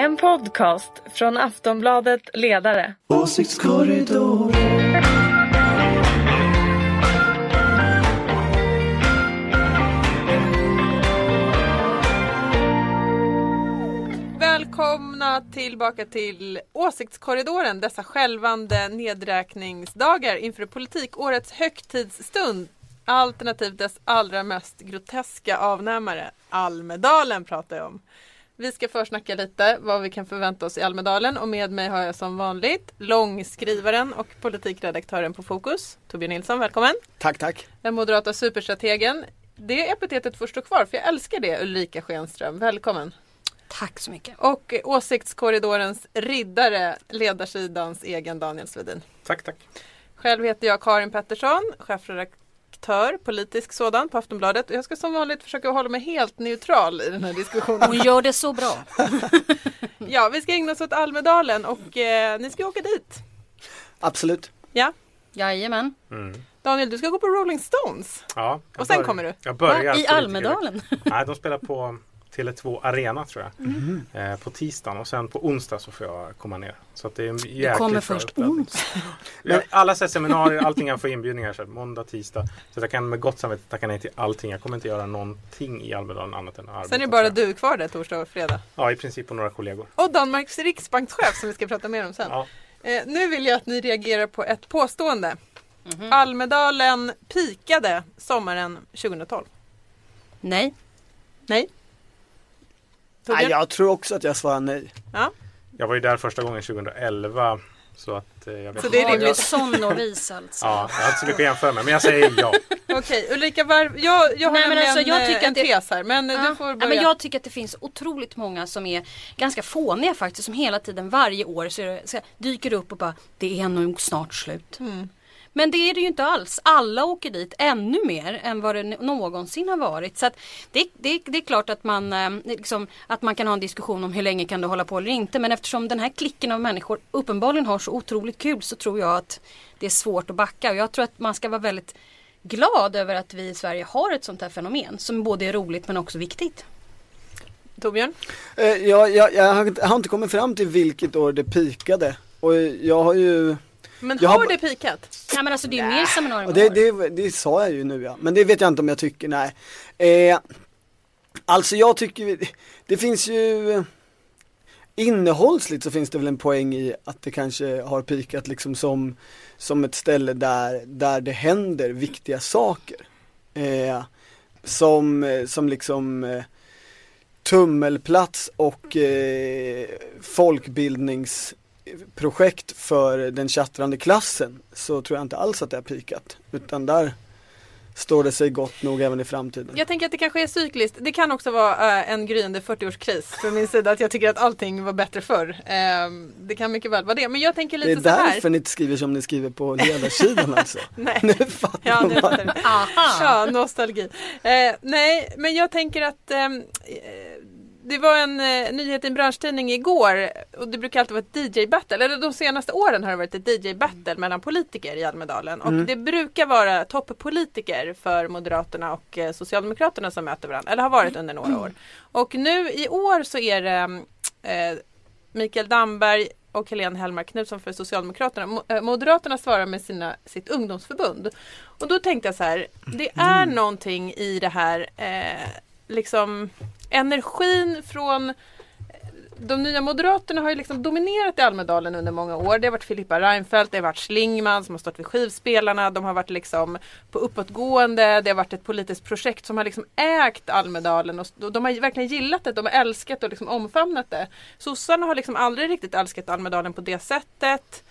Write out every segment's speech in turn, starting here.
En podcast från Aftonbladet Ledare. Åsiktskorridoren. Välkomna tillbaka till Åsiktskorridoren, dessa självande nedräkningsdagar inför politikårets högtidsstund. Alternativt dess allra mest groteska avnämare, Almedalen pratar jag om. Vi ska försnacka lite vad vi kan förvänta oss i Almedalen och med mig har jag som vanligt långskrivaren och politikredaktören på Fokus, Torbjörn Nilsson, välkommen. Tack, tack. Den moderata superstrategen, det epitetet får stå kvar för jag älskar det, Ulrika Schenström, välkommen. Tack så mycket. Och åsiktskorridorens riddare, ledarsidans egen Daniel Swedin. Tack, tack. Själv heter jag Karin Pettersson, politisk sådan på Aftonbladet. Jag ska som vanligt försöka hålla mig helt neutral i den här diskussionen. Hon gör det så bra. Ja, vi ska ägna oss åt Almedalen och ni ska åka dit. Absolut. Ja. Jajamän. Mm. Daniel, du ska gå på Rolling Stones. Ja. Och sen kommer du. Jag börjar. I Almedalen. Nej, de spelar på tele två Arena tror jag. Mm. På tisdagen och sen på onsdag så får jag komma ner. Så att det är en jäkligt. Du kommer först onsdag. Alla seminarier, allting jag får inbjudningar så måndag, tisdag. Så jag kan med gott samvete tacka nej till allting. Jag kommer inte göra någonting i Almedalen annat än arbete. Sen är det bara du kvar där torsdag och fredag. Ja, i princip och några kollegor. Och Danmarks Riksbankschef som vi ska prata mer om sen. Ja. Nu vill jag att ni reagerar på ett påstående. Mm-hmm. Almedalen pikade sommaren 2012. Nej. Nej. Nej, jag tror också att jag svarar nej. Ja. Jag var ju där första gången 2011. Så att jag vet. Så det är ju sån och vis alltså. Ja, jag har inte så mycket att jämföra med, men jag säger ja. Okej, Ulrika, jag har en tes här. Men du får börja. Men jag tycker att det finns otroligt många som är ganska fåniga faktiskt. Som hela tiden, varje år, så dyker upp och bara, det är nog snart slut. Mm. Men det är det ju inte alls. Alla åker dit ännu mer än vad det någonsin har varit. Så att det är klart att man kan ha en diskussion om hur länge kan du hålla på eller inte. Men eftersom den här klicken av människor uppenbarligen har så otroligt kul så tror jag att det är svårt att backa. Och jag tror att man ska vara väldigt glad över att vi i Sverige har ett sånt här fenomen som både är roligt men också viktigt. Torbjörn? Jag har inte kommit fram till vilket år det pikade. Och jag har ju... Men har det pikat? Nej, men alltså det är ju mer seminarium. Det sa jag ju nu, ja. Men det vet jag inte om jag tycker, nej. Alltså jag tycker, det finns ju, innehållsligt så finns det väl en poäng i att det kanske har pikat liksom som ett ställe där det händer viktiga saker. Som liksom tummelplats och folkbildnings... projekt för den chattrande klassen, så tror jag inte alls att det har pikat, utan där står det sig gott nog även i framtiden. Jag tänker att det kanske är cykliskt. Det kan också vara en gryende 40-årskris från min sida, att jag tycker att allting var bättre förr. Det kan mycket väl vara det, men jag tänker lite så här. Det är därför ni inte skriver som ni skriver på ledarsidan alltså. Nej. Nu fattar man. Ja, nostalgi. Nej, men jag tänker att det var en nyhet i en branschtidning igår, och det brukar alltid vara ett DJ-battle, eller de senaste åren har det varit ett DJ-battle mellan politiker i Almedalen, och det brukar vara topppolitiker för Moderaterna och Socialdemokraterna som möter varandra, eller har varit under några år. Och nu i år så är det Mikael Damberg och Helene Hellmark Knutsson för Socialdemokraterna. Moderaterna svarar med sitt ungdomsförbund. Och då tänkte jag så här, det är någonting i det här liksom... Energin från de nya Moderaterna har ju liksom dominerat i Almedalen under många år. Det har varit Filippa Reinfeldt, det har varit Schlingman som har stått vid skivspelarna. De har varit liksom på uppåtgående. Det har varit ett politiskt projekt som har liksom ägt Almedalen. Och de har verkligen gillat det, de har älskat och liksom omfamnat det. Sossarna har liksom aldrig riktigt älskat Almedalen på det sättet.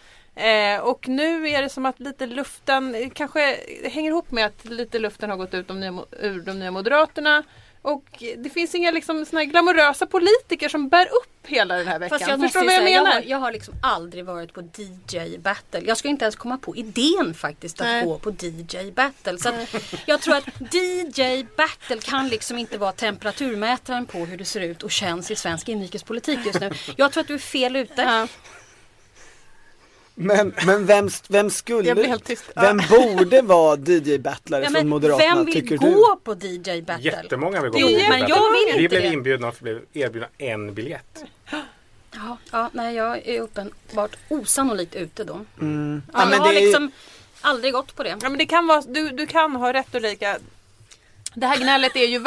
Och nu är det som att lite luften, kanske hänger ihop med att lite luften har gått ut ur de nya Moderaterna. Och det finns inga liksom såna här glamorösa politiker som bär upp hela den här veckan. Fast jag förstår vad jag menar? Jag har liksom aldrig varit på DJ-battle. Jag skulle inte ens komma på idén faktiskt att gå på DJ-battle. Så jag tror att DJ-battle kan liksom inte vara temperaturmätaren på hur det ser ut och känns i svensk inrikespolitik just nu. Jag tror att du är fel ute. Ja. Men vem skulle... Vem borde vara DJ-battlare från Moderaterna, vem vill tycker gå du? På DJ-battle? Jättemånga vill gå på DJ-battle. Men jag vill inte det. Vi blev erbjudna en biljett. Ja, nej, jag är uppenbart osannolikt ute då. Mm. Ja, men jag har liksom aldrig gått på det. Ja, men det kan vara, du kan ha rätt, Ulrika. Det här gnället är ju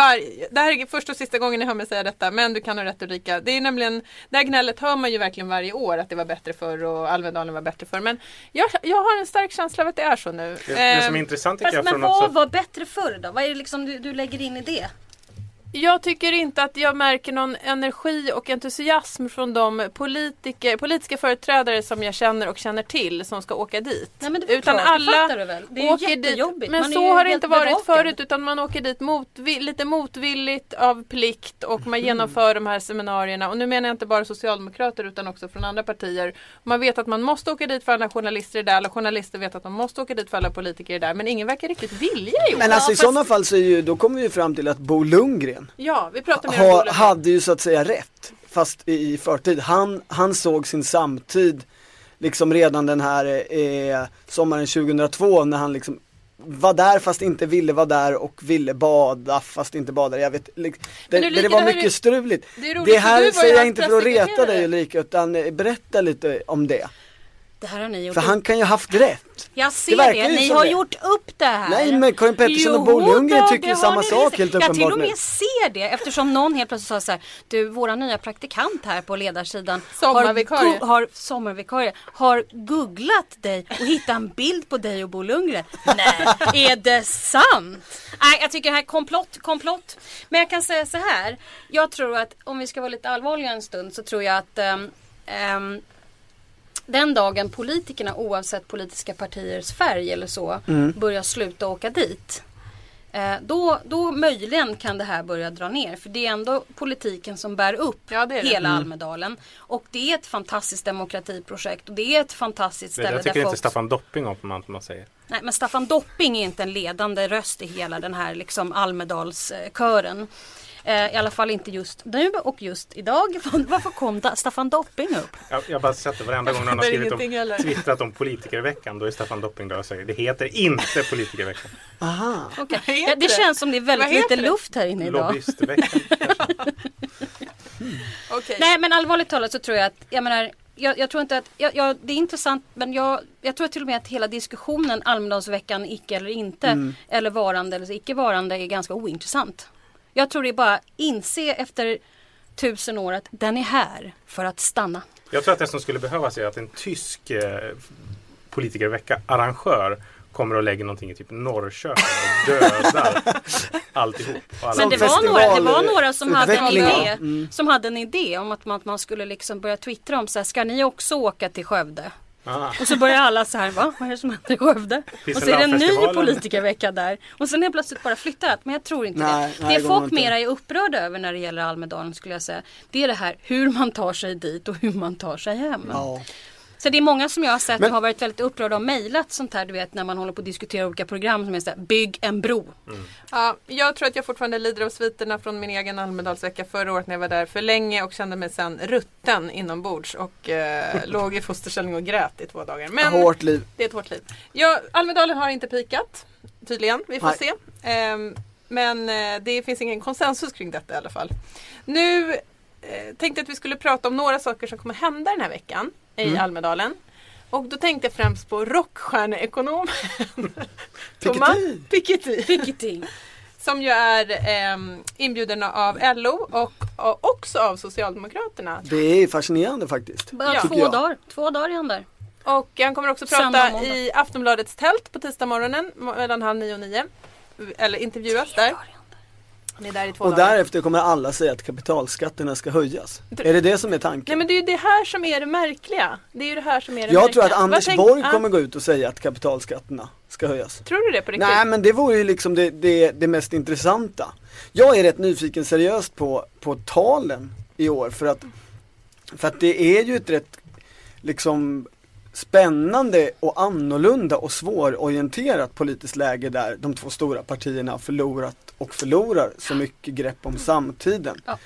det här är första och sista gången ni hör mig säga detta, men du kan ha rätt, Ulrika. Det är nämligen, det här gnället hör man ju verkligen varje år, att det var bättre förr och Almedalen var bättre förr, men jag har en stark känsla av att det är så nu. Det som är intressant tycker jag, men vad var bättre förr då? Vad är det liksom du lägger in i det? Jag tycker inte att jag märker någon energi och entusiasm från de politiska företrädare som jag känner och känner till som ska åka dit. Nej, men det är utan klart, alla det väl. Det är åker jättejobbigt. Dit. Men man så har det inte varit bevaken. Förut, utan man åker dit lite motvilligt av plikt och man genomför de här seminarierna. Och nu menar jag inte bara socialdemokrater utan också från andra partier. Man vet att man måste åka dit för alla journalister är där. Alla journalister vet att de måste åka dit för alla politiker är där. Men ingen verkar riktigt vilja ju. Men alltså i sådana fall så är ju, då kommer vi fram till att Bo Lundgren ja, vi pratar med hade ju så att säga rätt, fast i förtid. Han såg sin samtid liksom redan den här sommaren 2002 när han liksom var där fast inte ville vara där och ville bada fast inte badade. Jag vet, det var mycket struligt. Det här säger jag inte för att reta dig Ulrika, utan berätta lite om det. Det här har ni gjort. För han kan ju ha haft rätt. Jag ser det. Ni har gjort upp det här. Nej, men Karin Pettersson och Bo Lundgren tycker ju samma sak helt uppenbart. Jag till och med ser det, eftersom någon helt plötsligt sa så här: du, våra nya praktikant här på ledarsidan har googlat dig och hittat en bild på dig och Bo Lundgren. Nej, är det sant? Nej, jag tycker det här är komplott. Men jag kan säga så här, jag tror att om vi ska vara lite allvarliga en stund så tror jag att den dagen politikerna, oavsett politiska partiers färg eller så, börjar sluta åka dit. Då möjligen kan det här börja dra ner. För det är ändå politiken som bär upp hela Almedalen. Och det är ett fantastiskt demokratiprojekt. Och det är ett fantastiskt ställe där folk... Det tycker inte Staffan Dopping om man säger. Nej, men Staffan Dopping är inte en ledande röst i hela den här liksom Almedalskören. I alla fall inte just nu och just idag. Varför kom Staffan Dopping upp? Jag har bara sett det varenda gång någon har skrivit twittrat om politikerveckan. Då är Staffan Dopping där och säger det heter inte politikerveckan. Aha. Okay. Ja, det känns som det är väldigt lite luft här inne idag. Lobbyistveckan kanske. Okay. Nej, men allvarligt talat så tror jag att... Jag tror inte att, det är intressant, men jag tror till och med att hela diskussionen Almedalsveckan icke eller inte, eller varande eller icke-varande, är ganska ointressant. Jag tror det är bara inse efter 1000 år att den är här för att stanna. Jag tror att det som skulle behövas är att en tysk politikervecka-arrangör kommer att lägga någonting i typ Norrköping och dödar alltihop. Men det var några som hade en idé, om att man skulle liksom börja twittra om så här, ska ni också åka till Skövde? Ah. Och så börjar alla så här, vad är det som händer i Skövde? Och så är det en ny politikervecka där. Och sen är det plötsligt bara flyttat, men jag tror inte det. Det folk mera är upprörda över när det gäller Almedalen skulle jag säga, det är det här hur man tar sig dit och hur man tar sig hem. Ja. Så det är många som jag har sett har varit väldigt upprörda och mejlat sånt här, du vet, när man håller på att diskutera olika program som är så här, bygg en bro. Ja, jag tror att jag fortfarande lider av sviterna från min egen Almedalsvecka förra året när jag var där för länge och kände mig sedan rutten inombords och låg i fosterställning och grät i 2 dagar. Men hårt liv. Det är ett hårt liv. Ja, Almedalen har inte pikat, tydligen. Vi får se. Men det finns ingen konsensus kring detta i alla fall. Nu tänkte jag att vi skulle prata om några saker som kommer hända den här veckan i Almedalen. Och då tänkte jag främst på rockstjärneekonomen Thomas Piketty. Som ju är inbjuden av LO och också av Socialdemokraterna. Det är fascinerande faktiskt. Bara 2 dagar är han där. Och han kommer också prata i Aftonbladets tält på tisdag morgonen mellan 8:30 och 9:00. Eller intervjuas där. Och därefter kommer alla säga att kapitalskatterna ska höjas. Är det som är tanken? Nej, men det är ju det här som är det märkliga. Jag tror att Anders Borg kommer gå ut och säga att kapitalskatterna ska höjas. Tror du det på riktigt? Nej, men det vore ju liksom det mest intressanta. Jag är rätt nyfiken seriöst på talen i år. För att det är ju ett rätt liksom spännande och annorlunda och svårorienterat politiskt läge där de 2 stora partierna har förlorat och förlorar så mycket grepp om samtiden. Ja.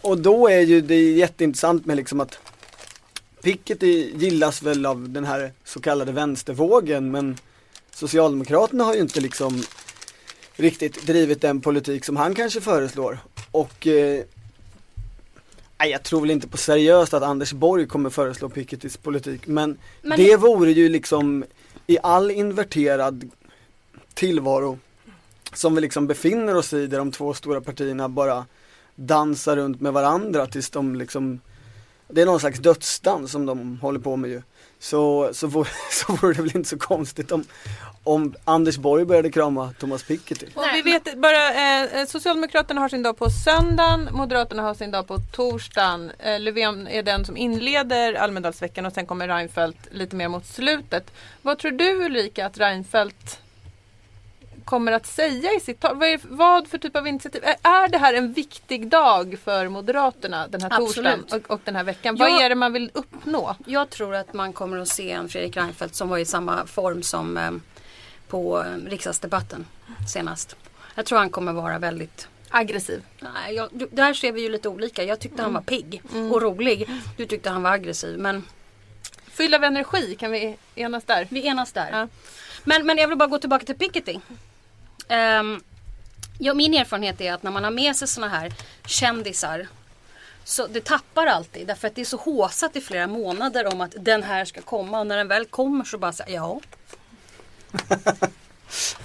Och då är ju det jätteintressant med liksom att Piketty gillas väl av den här så kallade vänstervågen, men Socialdemokraterna har ju inte liksom riktigt drivit den politik som han kanske föreslår. Och Jag tror väl inte på seriöst att Anders Borg kommer föreslå Pikettys politik. Men det vore ju liksom i all inverterad tillvaro som vi liksom befinner oss i, där de två stora partierna bara dansar runt med varandra tills de liksom, det är någon slags dödsdans som de håller på med ju. Så vore det väl inte så konstigt om Anders Borg började krama Thomas Piketty. Och vi vet bara, Socialdemokraterna har sin dag på söndagen, Moderaterna har sin dag på torsdagen. Löfven är den som inleder Almedalsveckan och sen kommer Reinfeldt lite mer mot slutet. Vad tror du, Ulrika, att Reinfeldt kommer att säga i sitt tal? Vad för typ av initiativ? Är det här en viktig dag för Moderaterna den här torsdagen och den här veckan? Vad är det man vill uppnå? Jag tror att man kommer att se en Fredrik Reinfeldt som var i samma form som på riksdagsdebatten senast. Jag tror han kommer vara väldigt aggressiv. Nej, där ser vi ju lite olika. Jag tyckte han var pigg och rolig. Du tyckte han var aggressiv, men fylla av energi, kan vi enas där? Vi enas där. Ja. Men jag vill bara gå tillbaka till Piketty. Min erfarenhet är att när man har med sig såna här kändisar så det tappar alltid, därför att det är så håsat i flera månader om att den här ska komma, och när den väl kommer så bara säger ja.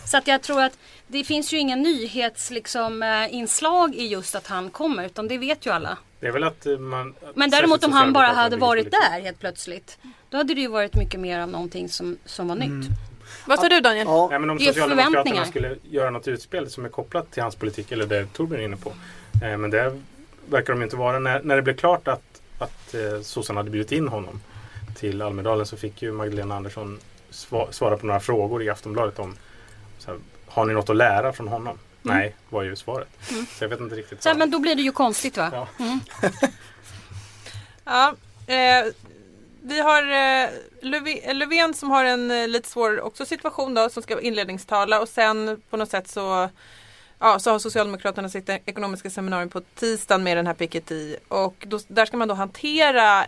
Så att jag tror att det finns ju ingen nyhetsinslag i just att han kommer, utan det vet ju alla. Det är väl att man, men däremot om han bara hade varit där helt plötsligt, då hade det ju varit mycket mer av någonting som var nytt. Vad sa du, Daniel? Ja. Nej, men om Socialdemokraterna skulle göra något utspel som är kopplat till hans politik, eller det Torbjörn är inne på. Men det verkar de inte vara. När det blev klart att Sosan hade bjudit in honom till Almedalen, så fick ju Magdalena Andersson svara på några frågor i Aftonbladet om så här, har ni något att lära från honom? Nej, var ju svaret. Så jag vet inte riktigt. Så, men då blir det ju konstigt, va? Ja. Vi har Löfven som har en lite svår också situation då, som ska inledningstala, och sen på något sätt så har Socialdemokraterna sitt ekonomiska seminarium på tisdagen med den här Piketty, och där ska man då hantera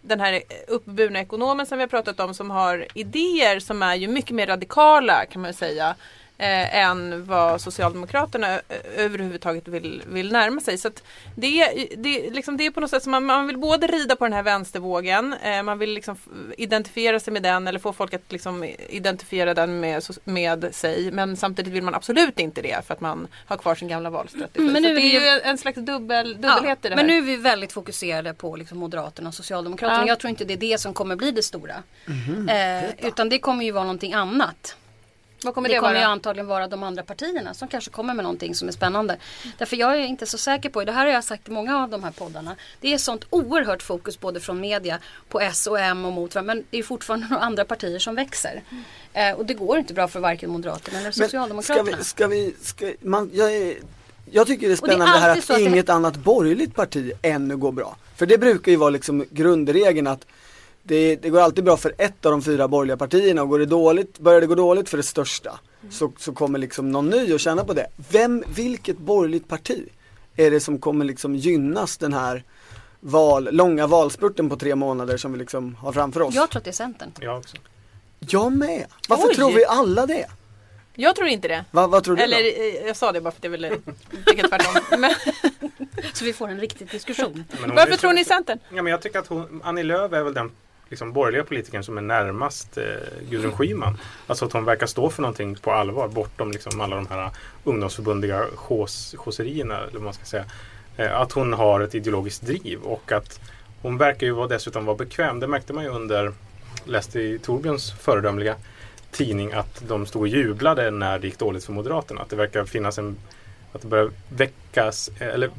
den här uppburna ekonomen som vi har pratat om, som har idéer som är ju mycket mer radikala, kan man ju säga, än vad Socialdemokraterna överhuvudtaget vill närma sig. Så att det är på något sätt som man vill både rida på den här vänstervågen, man vill liksom identifiera sig med den, eller få folk att liksom identifiera den med sig, men samtidigt vill man absolut inte det, för att man har kvar sin gamla valstrategi. Men nu så det är ju en slags dubbelhet i det här. Men nu är vi väldigt fokuserade på liksom Moderaterna och Socialdemokraterna. Jag tror inte det är det som kommer bli det stora. Utan det kommer ju vara någonting annat. Det kommer ju antagligen vara de andra partierna som kanske kommer med någonting som är spännande. Därför jag är inte så säker på, det här har jag sagt i många av de här poddarna, det är sånt oerhört fokus både från media på S och M och mot, men det är fortfarande några andra partier som växer. Och det går inte bra för varken Moderaterna eller Socialdemokraterna. Jag tycker det är spännande det här att inget annat borgerligt parti ännu går bra. För det brukar ju vara liksom grundregeln att det går alltid bra för ett av de fyra borgerliga partierna, och börjar det gå dåligt för det största, så kommer liksom någon ny att känna på det. Vilket borgerligt parti är det som kommer liksom gynnas den här långa valspurten på 3 månader som vi liksom har framför oss? Jag tror att det är Centern. Jag också. Jag med. Varför tror vi alla det? Jag tror inte det. Vad tror du? Eller, jag sa det bara för att jag ville tycka tvärtom. Så vi får en riktig diskussion. Varför tror ni Centern? Ja, men jag tycker att Annie Lööf är väl den liksom borgerliga politikern som är närmast Gudrun Schyman. Alltså att hon verkar stå för någonting på allvar, bortom liksom alla de här ungdomsförbundiga chosserierna, eller vad man ska säga. Att hon har ett ideologiskt driv, och att hon verkar ju dessutom vara bekväm. Det märkte man ju läste i Torbjörns föredömliga tidning, att de stod och jublade när det gick dåligt för Moderaterna. Att det verkar finnas att det börjar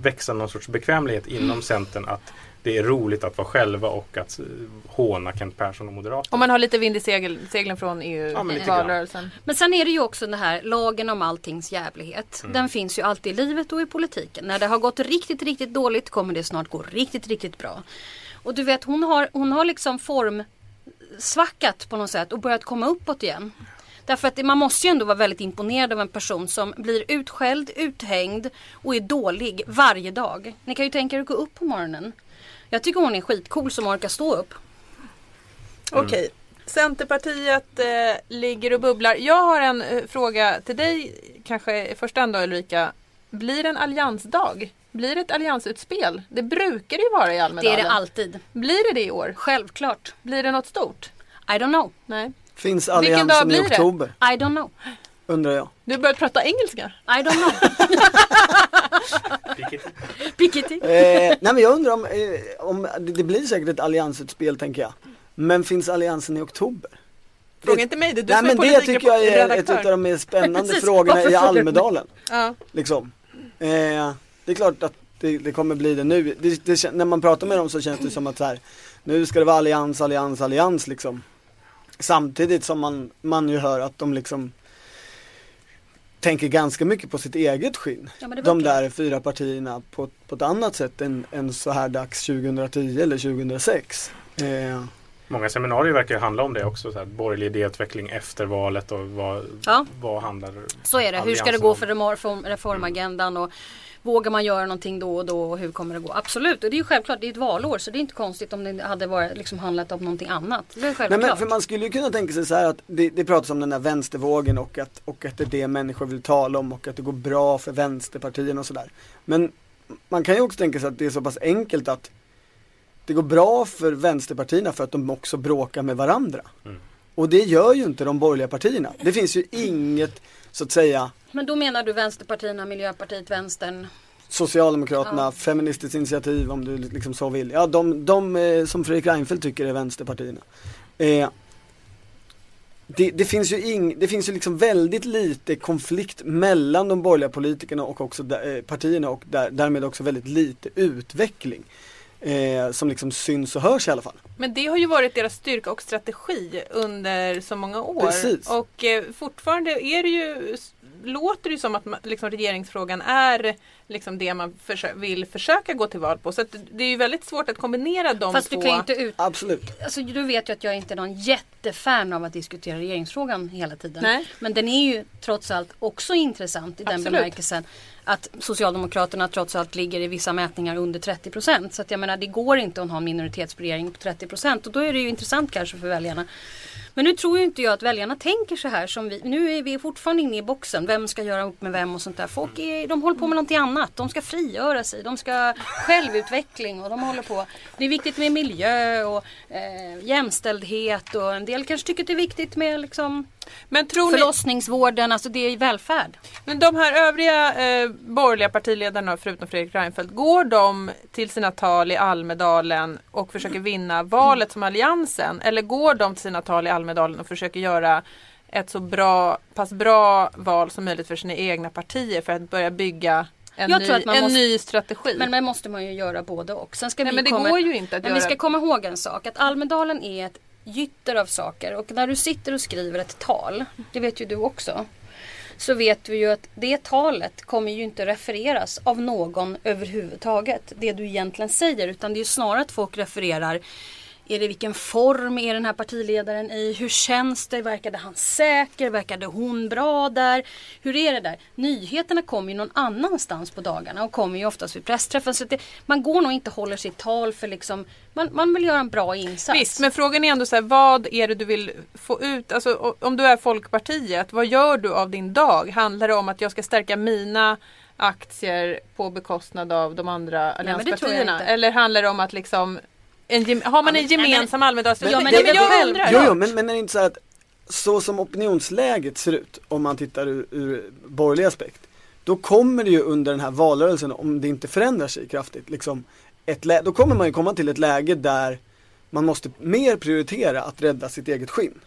växa någon sorts bekvämlighet inom Centern, att det är roligt att vara själva och att håna Kent Persson och Moderaterna. Om man har lite vind i seglen från EU-valrörelsen. Ja, men sen är det ju också den här lagen om alltings jävlighet. Den finns ju alltid i livet och i politiken. När det har gått riktigt, riktigt dåligt kommer det snart gå riktigt, riktigt bra. Och du vet, hon har liksom svackat på något sätt och börjat komma uppåt igen. Därför att man måste ju ändå vara väldigt imponerad av en person som blir utskälld, uthängd och är dålig varje dag. Ni kan ju tänka er att gå upp på morgonen. Jag tycker hon är skitcool som orkar stå upp. Okej. Centerpartiet ligger och bubblar. Jag har en fråga till dig, kanske först ändå, Ulrika. Blir det en alliansdag Blir det ett alliansutspel? Det brukar det ju vara i Almedalen. Det är det alltid. Blir det i år? Självklart. Blir det något stort? I don't know. Nej. Finns alliansen i oktober? I don't know. Undrar jag. Du börjar prata engelska? I don't know. Piketty. Nej men jag undrar om det blir säkert ett alliansutspel, tänker jag. Men finns alliansen i oktober? Fråga inte mig, det är du. Nej, men det tycker jag är redaktör. Ett av de mer spännande frågorna i Almedalen. Ja. Liksom. Det är klart att det kommer bli det nu. Det, när man pratar med dem så känns det som att så här, nu ska det vara allians liksom. Samtidigt som man ju hör att de liksom tänker ganska mycket på sitt eget skinn. Ja, de där fyra partierna på ett annat sätt än så här dags 2010 eller 2006. Många seminarier verkar ju handla om det också. Så här, borgerlig idéutveckling efter valet och vad handlar så är det. Hur ska det gå för reformagendan och vågar man göra någonting då och då och hur kommer det gå? Absolut, och det är ju självklart, det är ett valår så det är inte konstigt om det hade varit, liksom, handlat om någonting annat. Det är självklart. Nej, men för man skulle ju kunna tänka sig så här att det pratas om den här vänstervågen och att det är det människor vill tala om och att det går bra för vänsterpartierna och sådär. Men man kan ju också tänka sig att det är så pass enkelt att det går bra för vänsterpartierna för att de också bråkar med varandra. Mm. Och det gör ju inte de borgerliga partierna. Det finns ju inget, så att säga... Men då menar du vänsterpartierna, Miljöpartiet, Vänstern? Socialdemokraterna, Feministiskt initiativ om du liksom så vill. Ja, de som Fredrik Reinfeldt tycker är vänsterpartierna. Det finns ju liksom väldigt lite konflikt mellan de borgerliga politikerna och också partierna och därmed också väldigt lite utveckling. Som liksom syns och hörs i alla fall. Men det har ju varit deras styrka och strategi under så många år. Precis. Och fortfarande är det ju, låter det som att liksom, regeringsfrågan är liksom, det man vill försöka gå till val på. Så att det är ju väldigt svårt att kombinera de Fast två. Du kan inte Absolut. Alltså, du vet ju att jag inte är någon jättefan av att diskutera regeringsfrågan hela tiden. Nej. Men den är ju trots allt också intressant i den bemärkelsen att Socialdemokraterna trots allt ligger i vissa mätningar under 30%. Så att jag menar, det går inte att ha en minoritetsregering på 30%. Och då är det ju intressant kanske för väljarna. Men nu tror ju inte jag att väljarna tänker så här som vi. Nu är vi fortfarande inne i boxen. Vem ska göra upp med vem och sånt där. Folk de håller på med någonting annat. De ska frigöra sig. De ska självutveckling och de håller på. Det är viktigt med miljö och jämställdhet. Och en del kanske tycker det är viktigt med liksom... Men tror förlossningsvården, alltså det är välfärd. Men de här övriga borgerliga partiledarna förutom Fredrik Reinfeldt, går de till sina tal i Almedalen och försöker vinna valet som alliansen, eller går de till sina tal i Almedalen och försöker göra ett så bra val som möjligt för sina egna partier för att börja bygga en ny strategi? Men det måste man ju göra både och. Sen ska vi ska komma ihåg en sak, att Almedalen är ett gytter av saker, och när du sitter och skriver ett tal, det vet ju du också, så vet vi ju att det talet kommer ju inte refereras av någon överhuvudtaget, det du egentligen säger, utan det är ju snarare att folk refererar, är det vilken form är den här partiledaren i, hur känns det, verkade han säker, verkade hon bra där, hur är det där? Nyheterna kommer ju någon annanstans på dagarna och kommer ju oftast vid pressträffen, så det, man går nog inte håller sitt tal för liksom, man vill göra en bra insats. Visst, men frågan är ändå så här, vad är det du vill få ut, alltså om du är Folkpartiet, vad gör du av din dag? Handlar det om att jag ska stärka mina aktier på bekostnad av de andra allianspartierna, eller handlar det om att liksom har man en gemensam Almedalsveckan? Men det är inte så här att så som opinionsläget ser ut, om man tittar ur borgerlig aspekt, då kommer det ju under den här valrörelsen, om det inte förändrar sig kraftigt liksom, då kommer man ju komma till ett läge där man måste mer prioritera att rädda sitt eget skinn.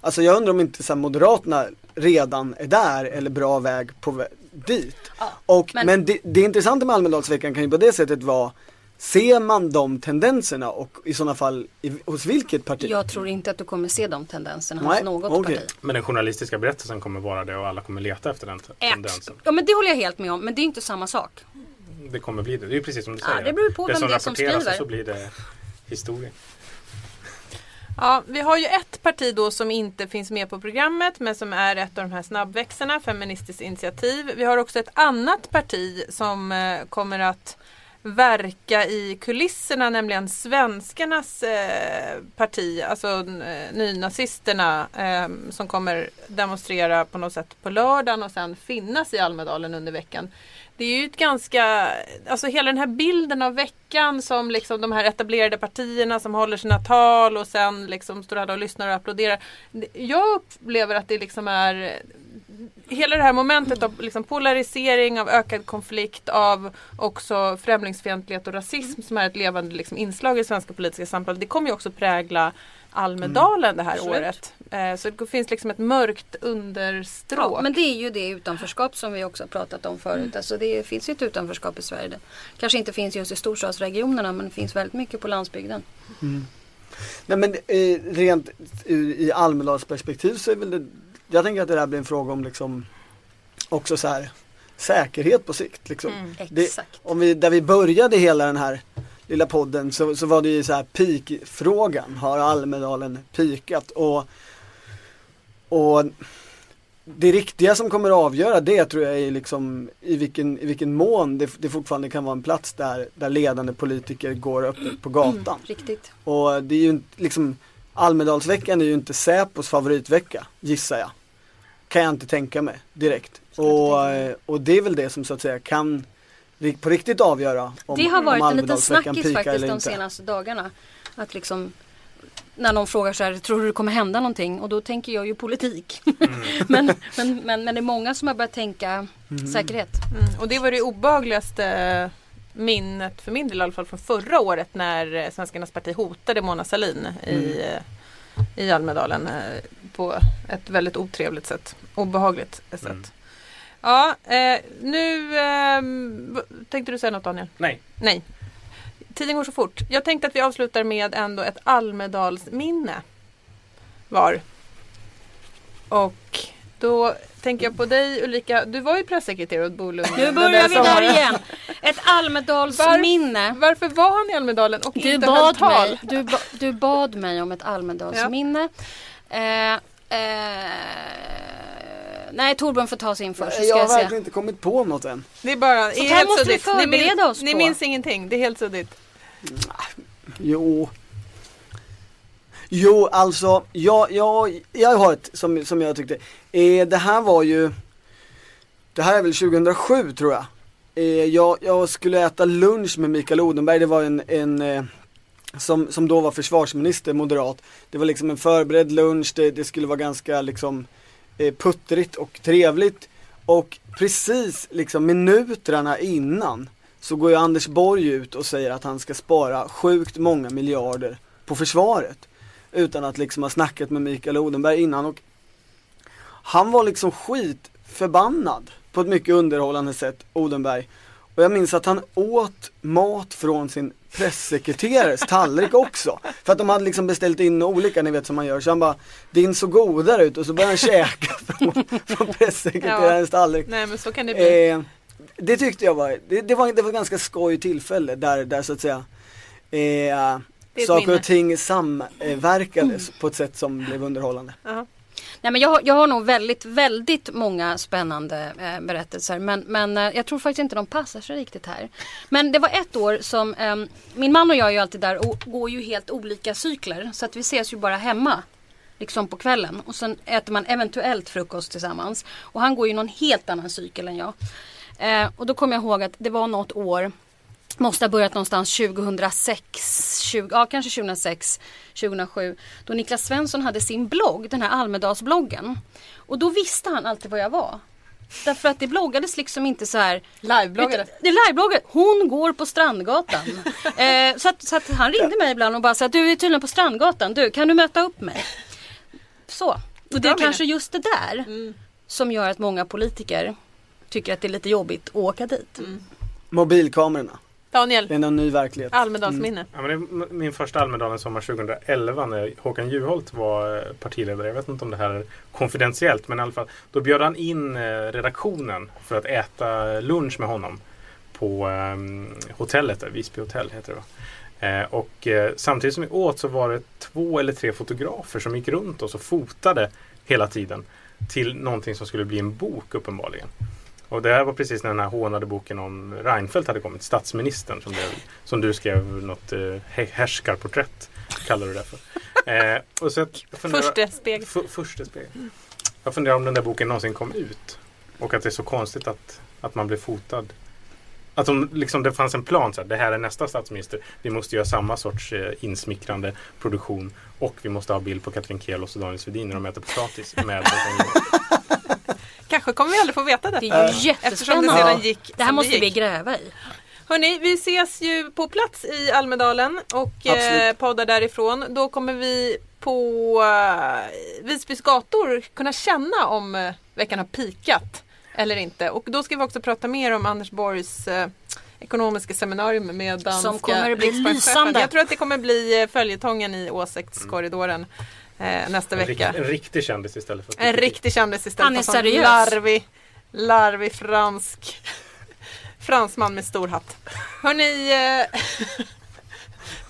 Alltså jag undrar om inte så här, Moderaterna redan är där eller bra väg på dit. Ja, men det intressanta med Almedalsveckan kan ju på det sättet vara, ser man de tendenserna, och i sådana fall hos vilket parti? Jag tror inte att du kommer se de tendenserna hos något parti. Men den journalistiska berättelsen kommer vara det och alla kommer leta efter den tendensen. Ja, men det håller jag helt med om, men det är inte samma sak. Det kommer bli det. Det är ju precis som du säger. Det beror på vem det är som skriver. Så blir det historia. Ja, vi har ju ett parti då som inte finns med på programmet men som är ett av de här snabbväxarna, Feministiskt initiativ. Vi har också ett annat parti som kommer att verka i kulisserna, nämligen Svenskarnas parti, alltså nynazisterna som kommer demonstrera på något sätt på lördagen och sen finnas i Almedalen under veckan. Det är ju ett ganska, alltså hela den här bilden av veckan som liksom de här etablerade partierna som håller sina tal och sen liksom står alla och lyssnar och applåderar. Jag upplever att det liksom är hela det här momentet av liksom polarisering, av ökad konflikt, av också främlingsfientlighet och rasism som är ett levande liksom inslag i svenska politiska samtal. Det kommer ju också prägla Almedalen det här året. Så det finns liksom ett mörkt understråk. Ja, men det är ju det utanförskap som vi också har pratat om förut. Alltså det finns ju ett utanförskap i Sverige. Kanske inte finns just i storstadsregionerna, men det finns väldigt mycket på landsbygden. Nej, men rent i Almedalsperspektiv så är väl det, jag tänker att det där blir en fråga om liksom också så här säkerhet på sikt. Liksom. Exakt. Där vi började hela den här lilla podden så var det ju så här peak-frågan. Har Almedalen peakat? Och det riktiga som kommer att avgöra det tror jag är liksom i vilken mån det fortfarande kan vara en plats där ledande politiker går öppet på gatan. Riktigt. Och det är ju liksom, Almedalsveckan är ju inte Säpos favoritvecka, gissar jag. Kan jag inte tänka mig direkt. Och det är väl det som så att säga kan på riktigt avgöra om det har varit en liten snackis faktiskt de senaste dagarna. Att liksom, när någon frågar så här, tror du det kommer hända någonting? Och då tänker jag ju politik. Men det är många som har börjat tänka säkerhet. Och det var det obehagligaste minnet för min del i alla fall från förra året när Svenskarnas parti hotade Mona Sahlin i Almedalen på ett väldigt otrevligt sätt. Obehagligt sätt. Ja, nu tänkte du säga något, Daniel? Nej. 10 går så fort. Jag tänkte att vi avslutar med ändå ett Almedalsminne var. Och då tänker jag på dig, Ulrika. Du var ju pressekreterare åt Bo Lundgren. Nu börjar vi där igen. Ett Almedalsminne. Varför var han i Almedalen och inte höll tal? Du bad mig om ett Almedalsminne. Ja. Nej, Torbjörn får ta sig in först. Jag har verkligen inte kommit på något än. Det är bara, så här måste vi förbereda oss på. Ni minns ingenting, det är helt suddigt. Jo, alltså jag har ett som jag tyckte. Det här var ju, det här är väl 2007 tror jag. Jag skulle äta lunch med Mikael Odenberg. Det var en som då var försvarsminister, moderat. Det var liksom en förberedd lunch. Det skulle vara ganska liksom puttrigt och trevligt, och precis liksom minuterna innan så går ju Anders Borg ut och säger att han ska spara sjukt många miljarder på försvaret utan att liksom ha snackat med Mikael Odenberg innan, och han var liksom skitförbannad på ett mycket underhållande sätt, Odenberg, och jag minns att han åt mat från sin pressekreterares tallrik också. För att de hade liksom beställt in olika, ni vet som man gör. Så han bara, din så god där ut. Och så började han käka från pressekreterarens tallrik. Nej, men så kan det bli. Det tyckte jag var, det var ett ganska skoj tillfälle där så att säga saker och ting samverkades på ett sätt som blev underhållande. Nej, men jag har nog väldigt, väldigt många spännande berättelser. Men jag tror faktiskt inte de passar sig riktigt här. Men det var ett år som min man och jag är ju alltid där och går ju helt olika cykler. Så att vi ses ju bara hemma liksom på kvällen. Och sen äter man eventuellt frukost tillsammans. Och han går ju någon helt annan cykel än jag. Och då kommer jag ihåg att det var något år. Måste ha börjat någonstans 2006, 2007. Då Niklas Svensson hade sin blogg, den här Almedalsbloggen. Och då visste han alltid vad jag var. Därför att det bloggades liksom inte så här... Livebloggade? Det är livebloggade. Hon går på Strandgatan. Så att han ringde mig ibland och bara sa att du är tydligen på Strandgatan. Du, kan du möta upp mig? Så. Och det är kanske just det där som gör att många politiker tycker att det är lite jobbigt att åka dit. Mobilkamerorna. Daniel. Det är en ny verklighet. Almedalsminne. Ja, min första Almedalen sommar 2011 när Håkan Juholt var partiledare. Jag vet inte om det här är konfidentiellt, men i alla fall då bjöd han in redaktionen för att äta lunch med honom på hotellet där, Visby hotell heter det va. Och samtidigt som vi åt så var det 2 eller 3 fotografer som gick runt oss och fotade hela tiden till någonting som skulle bli en bok uppenbarligen. Och det här var precis när den här hånade boken om Reinfeldt hade kommit, statsministern som du skrev något härskarporträtt, kallar du det för. Och så första speg. Jag funderar om den där boken någonsin kom ut och att det är så konstigt att man blir fotad Att de, liksom, det fanns en plan, så här, det här är nästa statsminister. Vi måste göra samma sorts insmickrande produktion. Och vi måste ha bild på Katrin Kielos och Daniel Swedin när de äter potatis. Med kanske kommer vi aldrig få veta det. Det är ju jättespännande. Det, sedan gick, det här måste vi gräva i. Hörrni, vi ses ju på plats i Almedalen och poddar därifrån. Då kommer vi på Visbys gator kunna känna om veckan har pikat eller inte. Och då ska vi också prata mer om Anders Borgs ekonomiska seminarium med danska riksbankschefen. Jag tror att det kommer bli följetongen i Åsiktskorridoren nästa vecka. En riktig kändis istället för... En riktig kändis istället för... Han är seriös. Larvig fransk... Fransman med stor hatt. Hörrni,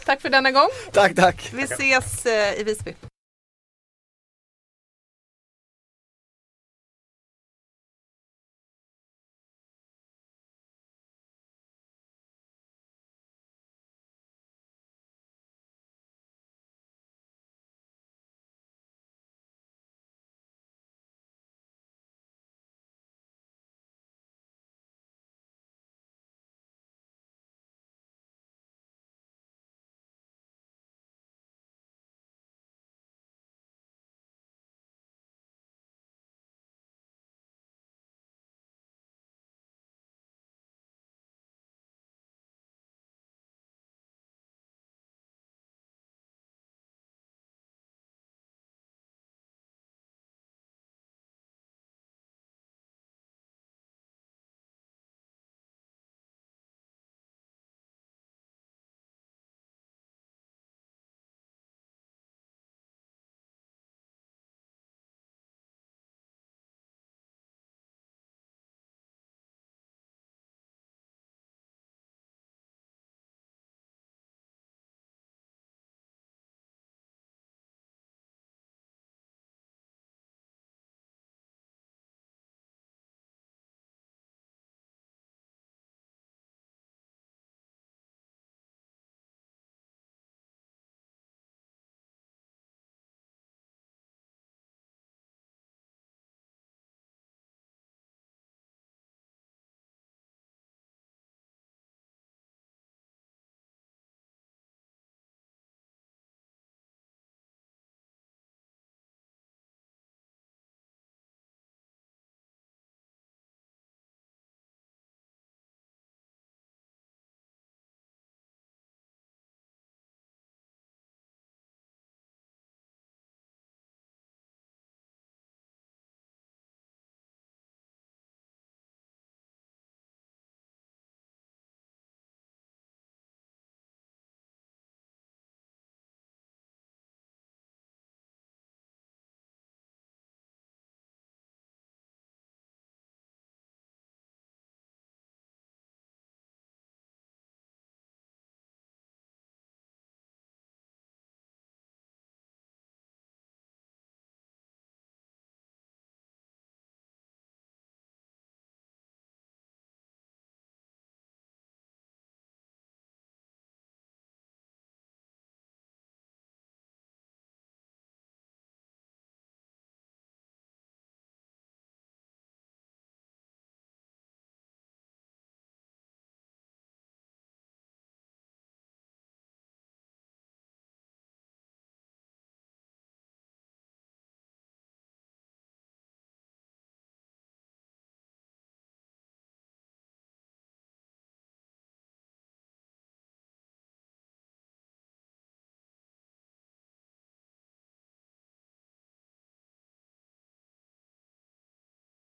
tack för denna gång. Tack. Vi ses i Visby.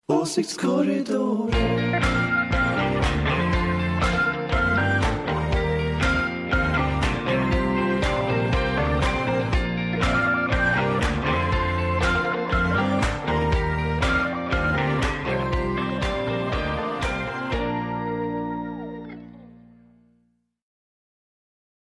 Åsiktskorridoren.